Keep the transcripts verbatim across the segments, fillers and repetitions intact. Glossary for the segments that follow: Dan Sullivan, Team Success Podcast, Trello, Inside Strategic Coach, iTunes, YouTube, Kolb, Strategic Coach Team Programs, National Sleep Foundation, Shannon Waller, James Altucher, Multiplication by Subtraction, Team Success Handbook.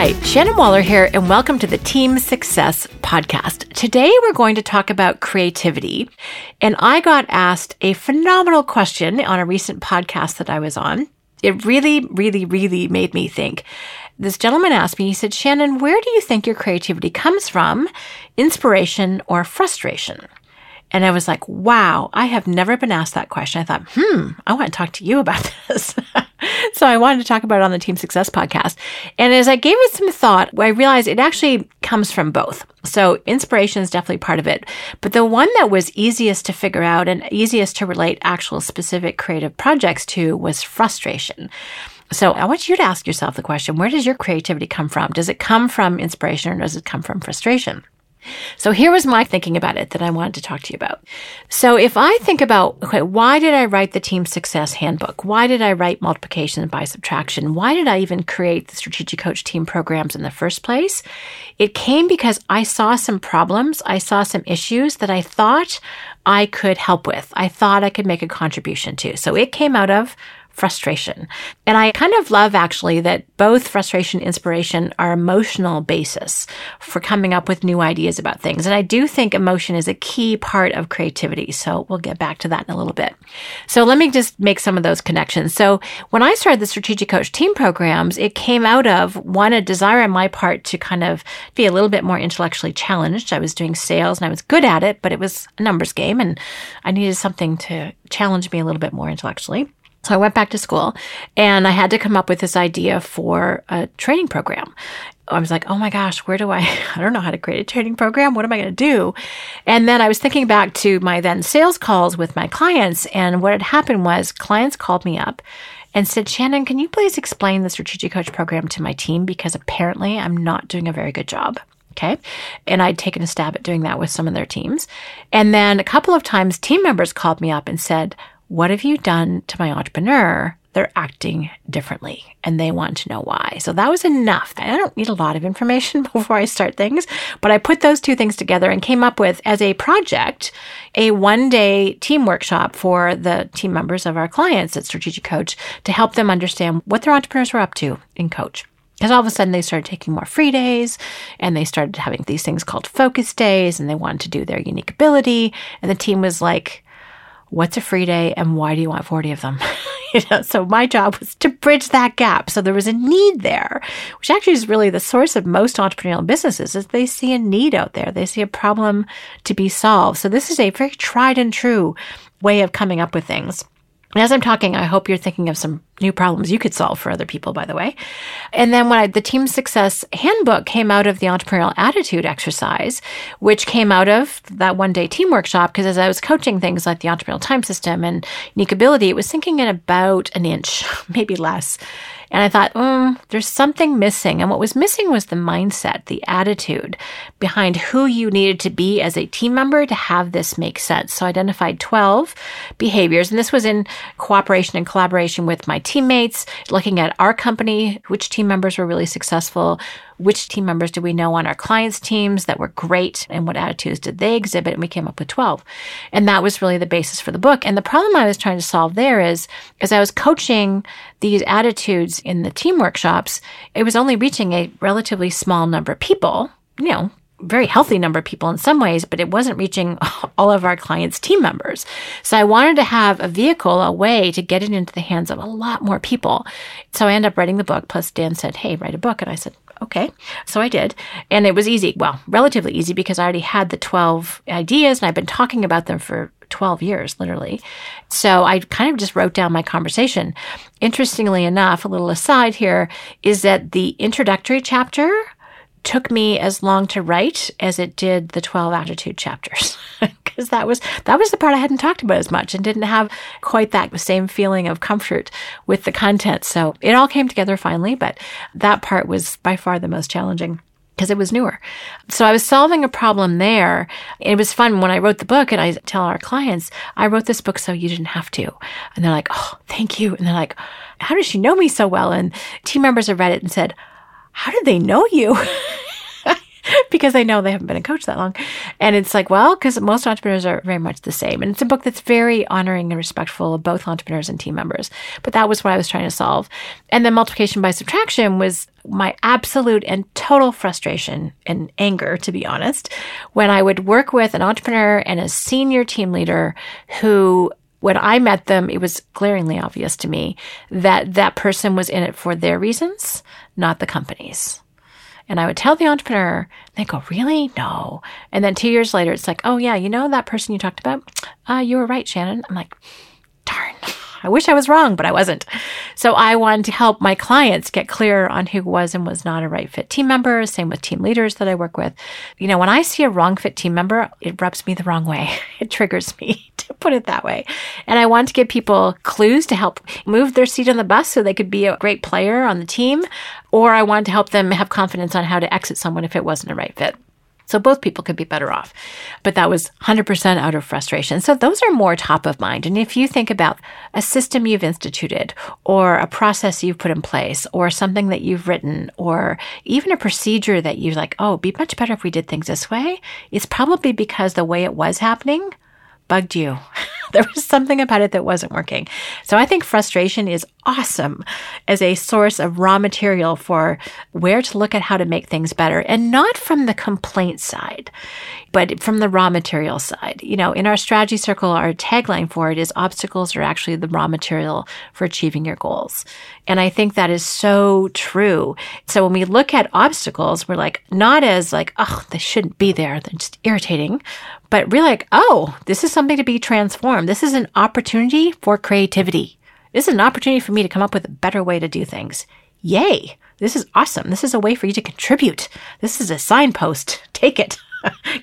Hi, Shannon Waller here, and welcome to the Team Success Podcast. Today, we're going to talk about creativity, and I got asked a phenomenal question on a recent podcast that I was on. It really, really, really made me think. This gentleman asked me, he said, Shannon, where do you think your creativity comes from, inspiration or frustration? And I was like, wow, I have never been asked that question. I thought, hmm, I want to talk to you about this. So I wanted to talk about it on the Team Success Podcast. And as I gave it some thought, I realized it actually comes from both. So inspiration is definitely part of it. But the one that was easiest to figure out and easiest to relate actual specific creative projects to was frustration. So I want you to ask yourself the question, where does your creativity come from? Does it come from inspiration or does it come from frustration? So here was my thinking about it that I wanted to talk to you about. So if I think about, okay, why did I write the Team Success Handbook? Why did I write Multiplication by Subtraction? Why did I even create the Strategic Coach Team Programs in the first place? It came because I saw some problems. I saw some issues that I thought I could help with. I thought I could make a contribution to. So it came out of frustration. And I kind of love actually that both frustration and inspiration are emotional basis for coming up with new ideas about things. And I do think emotion is a key part of creativity. So we'll get back to that in a little bit. So let me just make some of those connections. So when I started the Strategic Coach Team Programs, it came out of one, a desire on my part to kind of be a little bit more intellectually challenged. I was doing sales and I was good at it, but it was a numbers game and I needed something to challenge me a little bit more intellectually. So I went back to school and I had to come up with this idea for a training program. I was like, oh my gosh, where do I, I don't know how to create a training program. What am I going to do? And then I was thinking back to my then sales calls with my clients. And what had happened was clients called me up and said, Shannon, can you please explain the Strategic Coach program to my team? Because apparently I'm not doing a very good job. Okay. And I'd taken a stab at doing that with some of their teams. And then a couple of times team members called me up and said, what have you done to my entrepreneur? They're acting differently and they want to know why. So that was enough. I don't need a lot of information before I start things, but I put those two things together and came up with as a project, a one-day team workshop for the team members of our clients at Strategic Coach to help them understand what their entrepreneurs were up to in Coach. Because all of a sudden they started taking more free days and they started having these things called focus days and they wanted to do their unique ability. And the team was like, what's a free day and why do you want forty of them? You know, so my job was to bridge that gap. So there was a need there, which actually is really the source of most entrepreneurial businesses is they see a need out there. They see a problem to be solved. So this is a very tried and true way of coming up with things. And as I'm talking, I hope you're thinking of some new problems you could solve for other people, by the way. And then when I, the Team Success Handbook came out of the Entrepreneurial Attitude exercise, which came out of that one-day team workshop, because as I was coaching things like the Entrepreneurial Time System and Unique Ability, it was sinking in about an inch, maybe less. And I thought, mm, there's something missing. And what was missing was the mindset, the attitude behind who you needed to be as a team member to have this make sense. So I identified twelve behaviors. And this was in cooperation and collaboration with my teammates, looking at our company, which team members were really successful, which team members do we know on our clients' teams that were great, and what attitudes did they exhibit? And we came up with twelve. And that was really the basis for the book. And the problem I was trying to solve there is, as I was coaching these attitudes in the team workshops, it was only reaching a relatively small number of people, you know, very healthy number of people in some ways, but it wasn't reaching all of our clients' team members. So I wanted to have a vehicle, a way to get it into the hands of a lot more people. So I ended up writing the book, plus Dan said, hey, write a book. And I said, okay. So I did. And it was easy. Well, relatively easy because I already had the twelve ideas and I've been talking about them for twelve years, literally. So I kind of just wrote down my conversation. Interestingly enough, a little aside here is that the introductory chapter took me as long to write as it did the twelve attitude chapters, because that was that was the part I hadn't talked about as much and didn't have quite that same feeling of comfort with the content. So it all came together finally, but that part was by far the most challenging because it was newer. So I was solving a problem there. It was fun when I wrote the book and I tell our clients, I wrote this book so you didn't have to. And they're like, oh, thank you. And they're like, how does she know me so well? And team members have read it and said, how did they know you? because they know they haven't been a coach that long. And it's like, well, because most entrepreneurs are very much the same. And it's a book that's very honoring and respectful of both entrepreneurs and team members. But that was what I was trying to solve. And then Multiplication by Subtraction was my absolute and total frustration and anger, to be honest, when I would work with an entrepreneur and a senior team leader who, when I met them, it was glaringly obvious to me that that person was in it for their reasons, not the company's. And I would tell the entrepreneur, they go, really? No. And then two years later, it's like, oh yeah, you know that person you talked about? Uh, you were right, Shannon. I'm like, darn. I wish I was wrong, but I wasn't. So I wanted to help my clients get clear on who was and was not a right fit team member. Same with team leaders that I work with. You know, when I see a wrong fit team member, it rubs me the wrong way. It triggers me, to put it that way. And I wanted to give people clues to help move their seat on the bus so they could be a great player on the team. Or I wanted to help them have confidence on how to exit someone if it wasn't a right fit. So both people could be better off. But that was one hundred percent out of frustration. So those are more top of mind. And if you think about a system you've instituted or a process you've put in place or something that you've written or even a procedure that you're like, oh, it'd be much better if we did things this way, it's probably because the way it was happening bugged you. There was something about it that wasn't working. So I think frustration is awesome as a source of raw material for where to look at how to make things better, and not from the complaint side, but from the raw material side. You know, in our strategy circle, our tagline for it is obstacles are actually the raw material for achieving your goals. And I think that is so true. So when we look at obstacles, we're like, not as like, oh, they shouldn't be there. They're just irritating. But really like, oh, this is something to be transformed. This is an opportunity for creativity. This is an opportunity for me to come up with a better way to do things. Yay. This is awesome. This is a way for you to contribute. This is a signpost. Take it.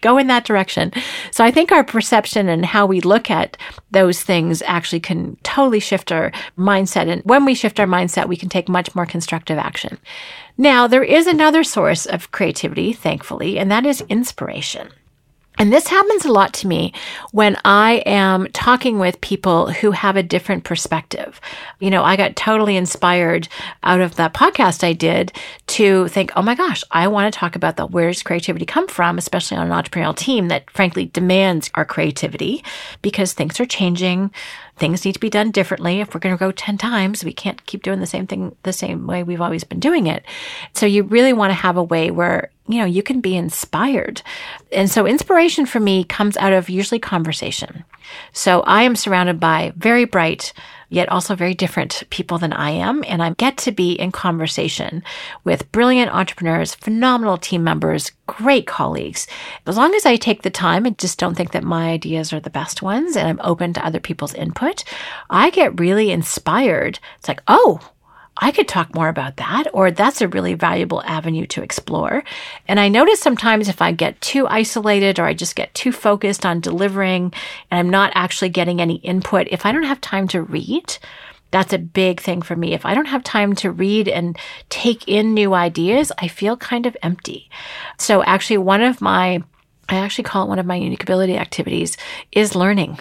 Go in that direction. So I think our perception and how we look at those things actually can totally shift our mindset. And when we shift our mindset, we can take much more constructive action. Now, there is another source of creativity, thankfully, and that is inspiration. And this happens a lot to me when I am talking with people who have a different perspective. You know, I got totally inspired out of that podcast I did to think, oh my gosh, I want to talk about the where does creativity come from, especially on an entrepreneurial team that frankly demands our creativity because things are changing. Things need to be done differently. If we're going to go ten times, we can't keep doing the same thing the same way we've always been doing it. So you really want to have a way where, you know, you can be inspired. And so inspiration for me comes out of usually conversation. So I am surrounded by very bright, yet also very different people than I am. And I get to be in conversation with brilliant entrepreneurs, phenomenal team members, great colleagues. As long as I take the time and just don't think that my ideas are the best ones and I'm open to other people's input, I get really inspired. It's like, oh, I could talk more about that, or that's a really valuable avenue to explore. And I notice sometimes if I get too isolated or I just get too focused on delivering and I'm not actually getting any input, if I don't have time to read, that's a big thing for me. If I don't have time to read and take in new ideas, I feel kind of empty. So actually one of my I actually call it one of my unique ability activities is learning.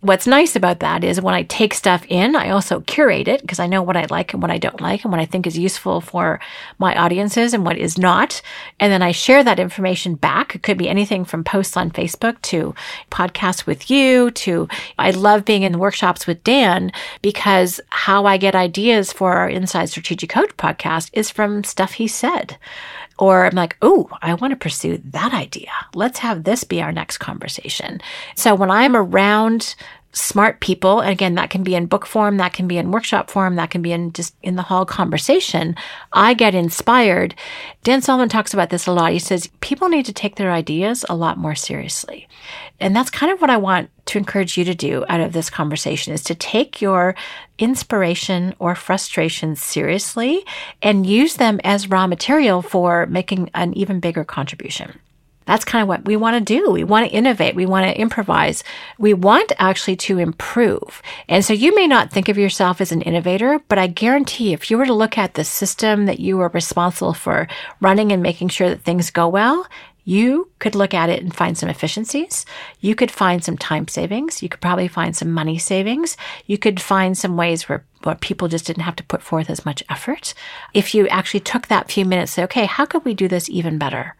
What's nice about that is when I take stuff in, I also curate it because I know what I like and what I don't like and what I think is useful for my audiences and what is not. And then I share that information back. It could be anything from posts on Facebook to podcasts with you to I love being in workshops with Dan because how I get ideas for our Inside Strategic Coach podcast is from stuff he said. Or I'm like, oh, I want to pursue that idea. Let's have this be our next conversation. So when I'm around smart people, and again, that can be in book form, that can be in workshop form, that can be in just in the hall conversation, I get inspired. Dan Sullivan talks about this a lot. He says, people need to take their ideas a lot more seriously. And that's kind of what I want to encourage you to do out of this conversation is to take your inspiration or frustration seriously and use them as raw material for making an even bigger contribution. That's kind of what we want to do. We want to innovate. We want to improvise. We want actually to improve. And so you may not think of yourself as an innovator, but I guarantee if you were to look at the system that you are responsible for running and making sure that things go well, you could look at it and find some efficiencies. You could find some time savings. You could probably find some money savings. You could find some ways where, where people just didn't have to put forth as much effort. If you actually took that few minutes, say, okay, how could we do this even better?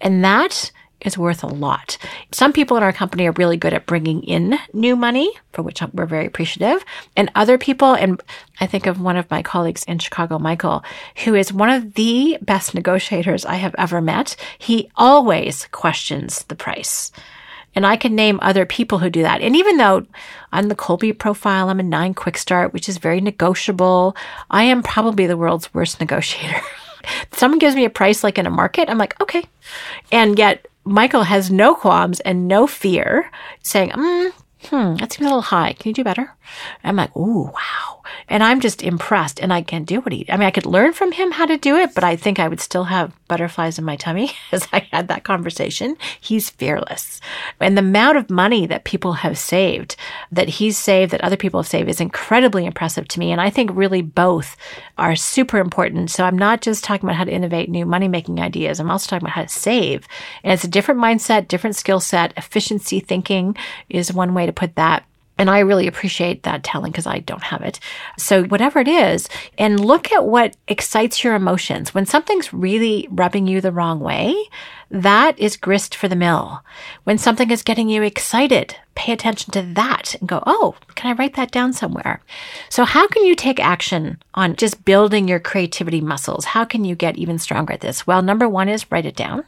And that is worth a lot. Some people in our company are really good at bringing in new money, for which we're very appreciative. And other people, and I think of one of my colleagues in Chicago, Michael, who is one of the best negotiators I have ever met. He always questions the price. And I can name other people who do that. And even though I'm the Kolb profile, I'm a nine quick start, which is very negotiable, I am probably the world's worst negotiator. Someone gives me a price like in a market, I'm like, okay. And yet Michael has no qualms and no fear saying, mm, hmm, that seems a little high. Can you do better? I'm like, ooh, wow. And I'm just impressed, and I can't do what he, I mean, I could learn from him how to do it, but I think I would still have butterflies in my tummy as I had that conversation. He's fearless. And the amount of money that people have saved, that he's saved, that other people have saved, is incredibly impressive to me. And I think really both are super important. So I'm not just talking about how to innovate new money-making ideas. I'm also talking about how to save. And it's a different mindset, different skill set. Efficiency thinking is one way to put that. And I really appreciate that telling because I don't have it. So whatever it is, and look at what excites your emotions. When something's really rubbing you the wrong way, that is grist for the mill. When something is getting you excited, pay attention to that and go, oh, can I write that down somewhere? So how can you take action on just building your creativity muscles? How can you get even stronger at this? Well, number one is write it down.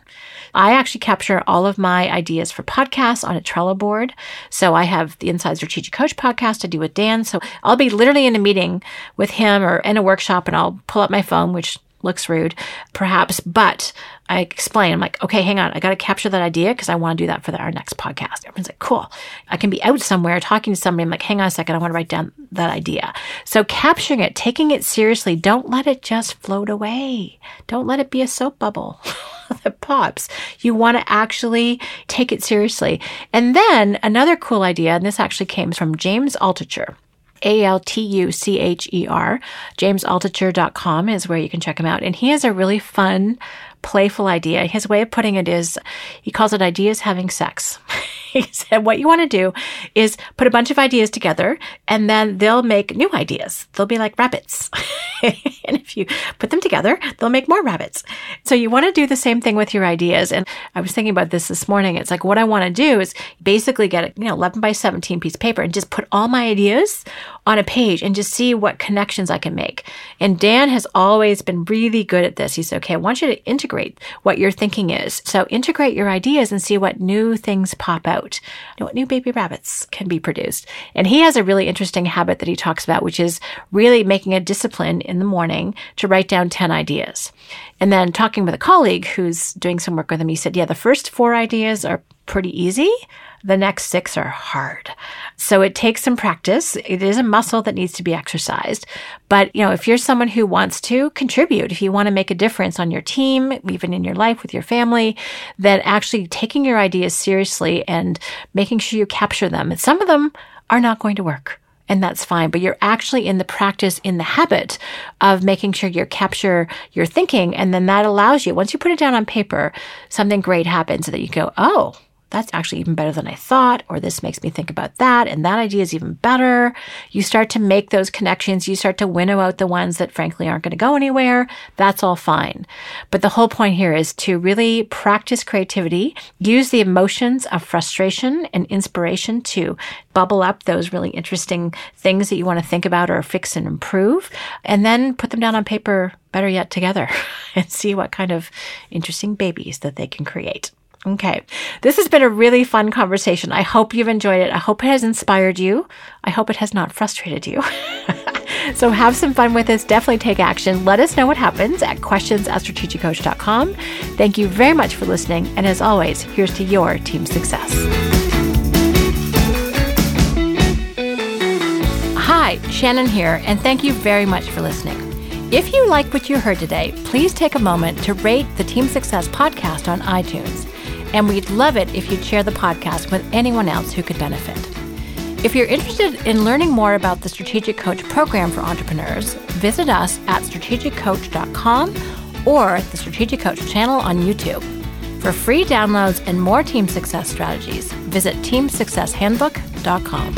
I actually capture all of my ideas for podcasts on a Trello board. So I have the Inside Strategic Coach podcast I do with Dan. So I'll be literally in a meeting with him or in a workshop, and I'll pull up my phone, which looks rude, perhaps, but I explain, I'm like, okay, hang on, I got to capture that idea because I want to do that for the, our next podcast. Everyone's like, cool. I can be out somewhere talking to somebody. I'm like, hang on a second, I want to write down that idea. So capturing it, taking it seriously, don't let it just float away. Don't let it be a soap bubble that pops. You want to actually take it seriously. And then another cool idea, and this actually came from James Altucher. A L T U C H E R, james altucher dot com is where you can check him out. And he has a really fun, playful idea. His way of putting it is, he calls it ideas having sex. He said, what you want to do is put a bunch of ideas together, and then they'll make new ideas. They'll be like rabbits. And if you put them together, they'll make more rabbits. So you want to do the same thing with your ideas. And I was thinking about this this morning. It's like, what I want to do is basically get a, you know, eleven by seventeen piece of paper and just put all my ideas on a page and just see what connections I can make. And Dan has always been really good at this. He said, okay, I want you to integrate what your thinking is. So integrate your ideas and see what new things pop out, you know, what new baby rabbits can be produced. And he has a really interesting habit that he talks about, which is really making a discipline in the morning to write down ten ideas. And then talking with a colleague who's doing some work with him, he said, yeah, the first four ideas are pretty easy. The next six are hard. So it takes some practice. It is a muscle that needs to be exercised. But, you know, if you're someone who wants to contribute, if you want to make a difference on your team, even in your life with your family, then actually taking your ideas seriously and making sure you capture them. And some of them are not going to work. And that's fine, but you're actually in the practice, in the habit of making sure you capture your thinking. And then that allows you, once you put it down on paper, something great happens that you go, oh, that's actually even better than I thought, or this makes me think about that, and that idea is even better. You start to make those connections. You start to winnow out the ones that frankly aren't going to go anywhere. That's all fine. But the whole point here is to really practice creativity, use the emotions of frustration and inspiration to bubble up those really interesting things that you want to think about or fix and improve, and then put them down on paper, better yet, together, and see what kind of interesting babies that they can create. Okay. This has been a really fun conversation. I hope you've enjoyed it. I hope it has inspired you. I hope it has not frustrated you. So have some fun with this. Definitely take action. Let us know what happens at questions at strategic coach dot com. Thank you very much for listening. And as always, here's to your team success. Hi, Shannon here, and thank you very much for listening. If you like what you heard today, please take a moment to rate the Team Success Podcast on iTunes. And we'd love it if you'd share the podcast with anyone else who could benefit. If you're interested in learning more about the Strategic Coach program for entrepreneurs, visit us at strategic coach dot com or the Strategic Coach channel on YouTube. For free downloads and more team success strategies, visit team success handbook dot com.